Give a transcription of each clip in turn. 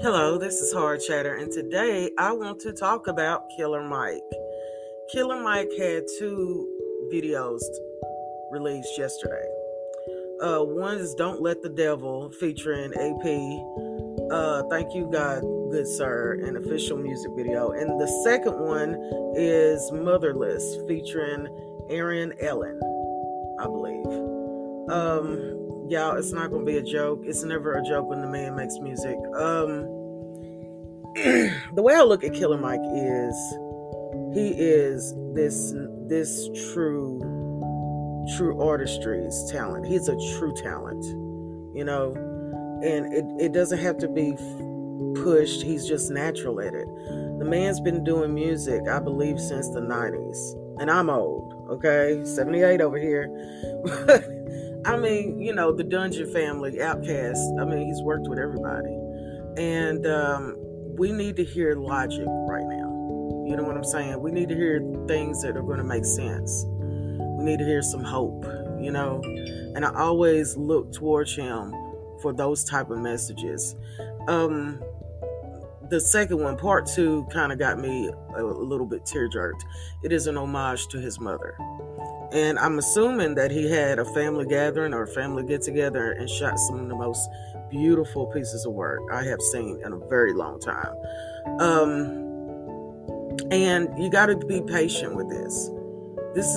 Hello, this is Hard Chatter, and today I want to talk about Killer Mike. Killer Mike had two videos released yesterday. One is Don't Let the Devil featuring AP, Thank You God, Good Sir, an official music video. And the second one is Motherless featuring Aaron Ellen, I believe. Y'all, it's not going to be a joke. It's never a joke when the man makes music. The way I look at Killer Mike is he is this true artistry's talent. He's a true talent, you know, and it doesn't have to be pushed. He's just natural at it. The man's been doing music, I believe, since the 90s, and I'm old, okay? 78 over here. I mean, you know, the Dungeon Family, Outkast. I mean, he's worked with everybody. And we need to hear logic right now. You know what I'm saying? We need to hear things that are going to make sense. We need to hear some hope, you know? And I always look towards him for those type of messages. The second one, part two, kind of got me a little bit tear-jerked. It is an homage to his mother. And I'm assuming that he had a family gathering or a family get-together and shot some of the most beautiful pieces of work I have seen in a very long time. And you got to be patient with this. This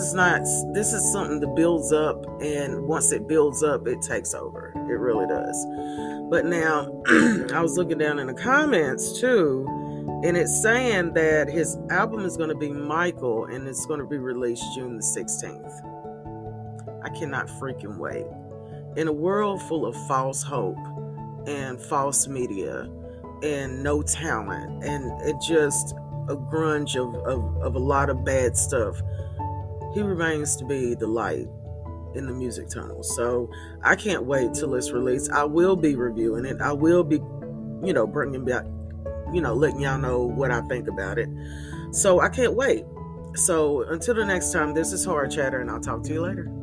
is something that builds up, and once it builds up, it takes over. It really does. But now, I was looking down in the comments, too, and it's saying that his album is going to be Micheal, and it's going to be released June the 16th. I cannot freaking wait. In a world full of false hope and false media and no talent and it just a grunge of a lot of bad stuff, he remains to be the light in the music tunnel. So I can't wait till it's released. I will be reviewing it. I will be, you know, bringing back, you know, letting y'all know what I think about it. So I can't wait. So until the next time, this is Horror Chatter, and I'll talk to you later.